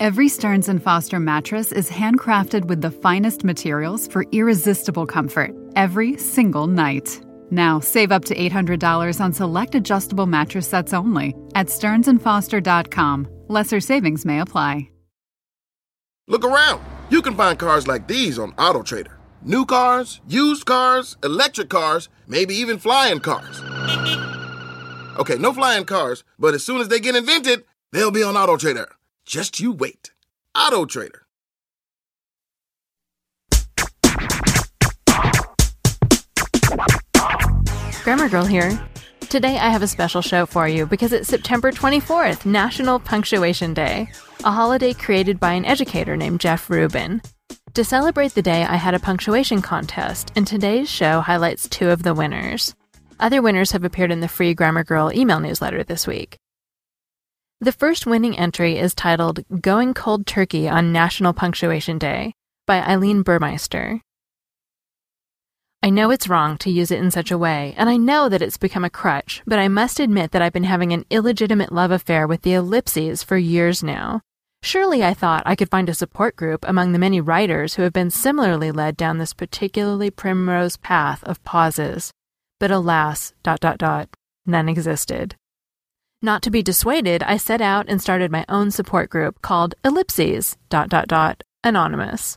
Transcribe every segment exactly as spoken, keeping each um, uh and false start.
Every Stearns and Foster mattress is handcrafted with the finest materials for irresistible comfort every single night. Now, save up to eight hundred dollars on select adjustable mattress sets only at stearns and foster dot com. Lesser savings may apply. Look around. You can find cars like these on Auto Trader. New cars, used cars, electric cars, maybe even flying cars. Okay, no flying cars, but as soon as they get invented, they'll be on Auto Trader. Just you wait. Auto Trader. Grammar Girl here. Today I have a special show for you because it's September twenty-fourth, National Punctuation Day, a holiday created by an educator named Jeff Rubin. To celebrate the day, I had a punctuation contest, and today's show highlights two of the winners. Other winners have appeared in the free Grammar Girl email newsletter this week. The first winning entry is titled Going Cold Turkey on National Punctuation Day by Eileen Burmeister. I know it's wrong to use it in such a way, and I know that it's become a crutch, but I must admit that I've been having an illegitimate love affair with the ellipses for years now. Surely I thought I could find a support group among the many writers who have been similarly led down this particularly primrose path of pauses. But alas, dot dot dot, none existed. Not to be dissuaded, I set out and started my own support group called Ellipses, dot dot dot, Anonymous.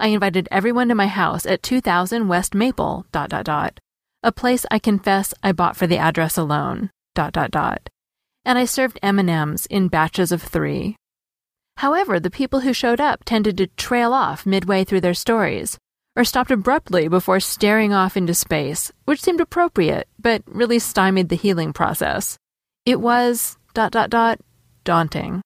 I invited everyone to my house at two thousand West Maple, dot, dot, dot, a place I confess I bought for the address alone, dot, dot, dot, and I served M and M's in batches of three. However, the people who showed up tended to trail off midway through their stories, or stopped abruptly before staring off into space, which seemed appropriate, but really stymied the healing process. It was, dot, dot, dot, daunting.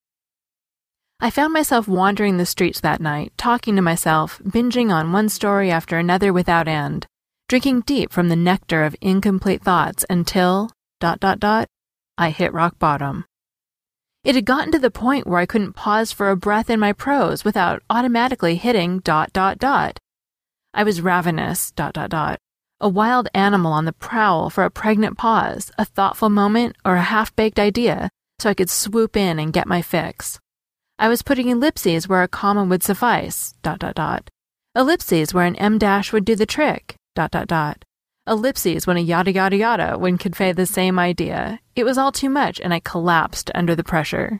I found myself wandering the streets that night, talking to myself, binging on one story after another without end, drinking deep from the nectar of incomplete thoughts until, dot dot dot, I hit rock bottom. It had gotten to the point where I couldn't pause for a breath in my prose without automatically hitting dot dot dot. I was ravenous, dot dot dot, a wild animal on the prowl for a pregnant pause, a thoughtful moment, or a half-baked idea, so I could swoop in and get my fix. I was putting ellipses where a comma would suffice, dot, dot, dot. Ellipses where an em dash would do the trick, dot, dot, dot. Ellipses when a yada, yada, yada would convey the same idea. It was all too much, and I collapsed under the pressure.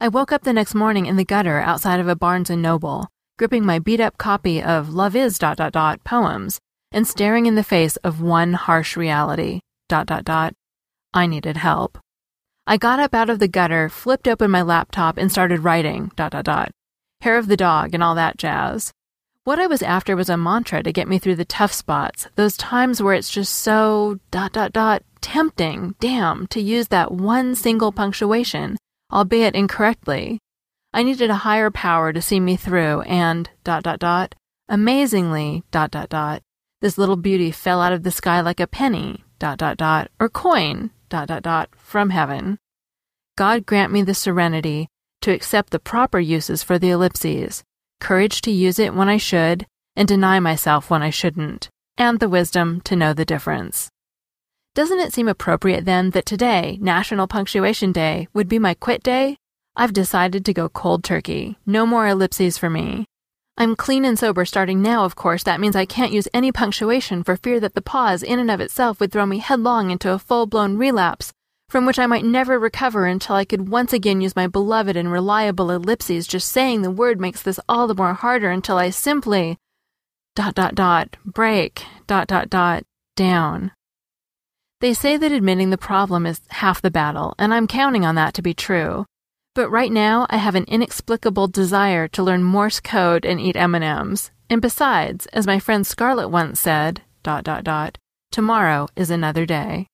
I woke up the next morning in the gutter outside of a Barnes and Noble, gripping my beat-up copy of Love Is, dot, dot, dot, poems, and staring in the face of one harsh reality, dot, dot, dot. I needed help. I got up out of the gutter, flipped open my laptop, and started writing, dot, dot, dot, hair of the dog and all that jazz. What I was after was a mantra to get me through the tough spots, those times where it's just so, dot, dot, dot, tempting, damn, to use that one single punctuation, albeit incorrectly. I needed a higher power to see me through, and, dot, dot, dot, amazingly, dot, dot, dot, this little beauty fell out of the sky like a penny, dot, dot, dot, or coin, dot, dot, dot, from heaven. God grant me the serenity to accept the proper uses for the ellipses, courage to use it when I should, and deny myself when I shouldn't, and the wisdom to know the difference. Doesn't it seem appropriate then that today, National Punctuation Day, would be my quit day? I've decided to go cold turkey. No more ellipses for me. I'm clean and sober starting now, of course. That means I can't use any punctuation for fear that the pause in and of itself would throw me headlong into a full-blown relapse, from which I might never recover until I could once again use my beloved and reliable ellipses. Just saying the word makes this all the more harder until I simply dot dot dot break dot dot dot down. They say that admitting the problem is half the battle, and I'm counting on that to be true. But right now, I have an inexplicable desire to learn Morse code and eat M and M's. And besides, as my friend Scarlett once said, dot, dot, dot, tomorrow is another day.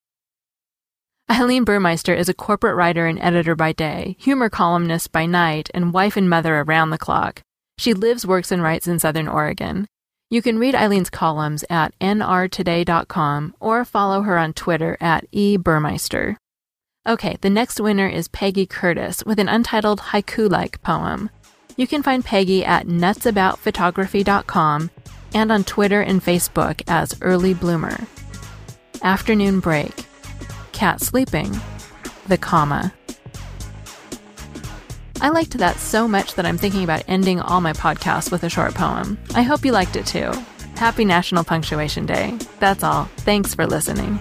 Eileen Burmeister is a corporate writer and editor by day, humor columnist by night, and wife and mother around the clock. She lives, works, and writes in Southern Oregon. You can read Eileen's columns at n r today dot com or follow her on Twitter at e burmeister. Okay, the next winner is Peggy Curtis with an untitled haiku-like poem. You can find Peggy at nuts about photography dot com and on Twitter and Facebook as Early Bloomer. Afternoon break. Cat sleeping. The comma. I liked that so much that I'm thinking about ending all my podcasts with a short poem. I hope you liked it too. Happy National Punctuation Day. That's all. Thanks for listening.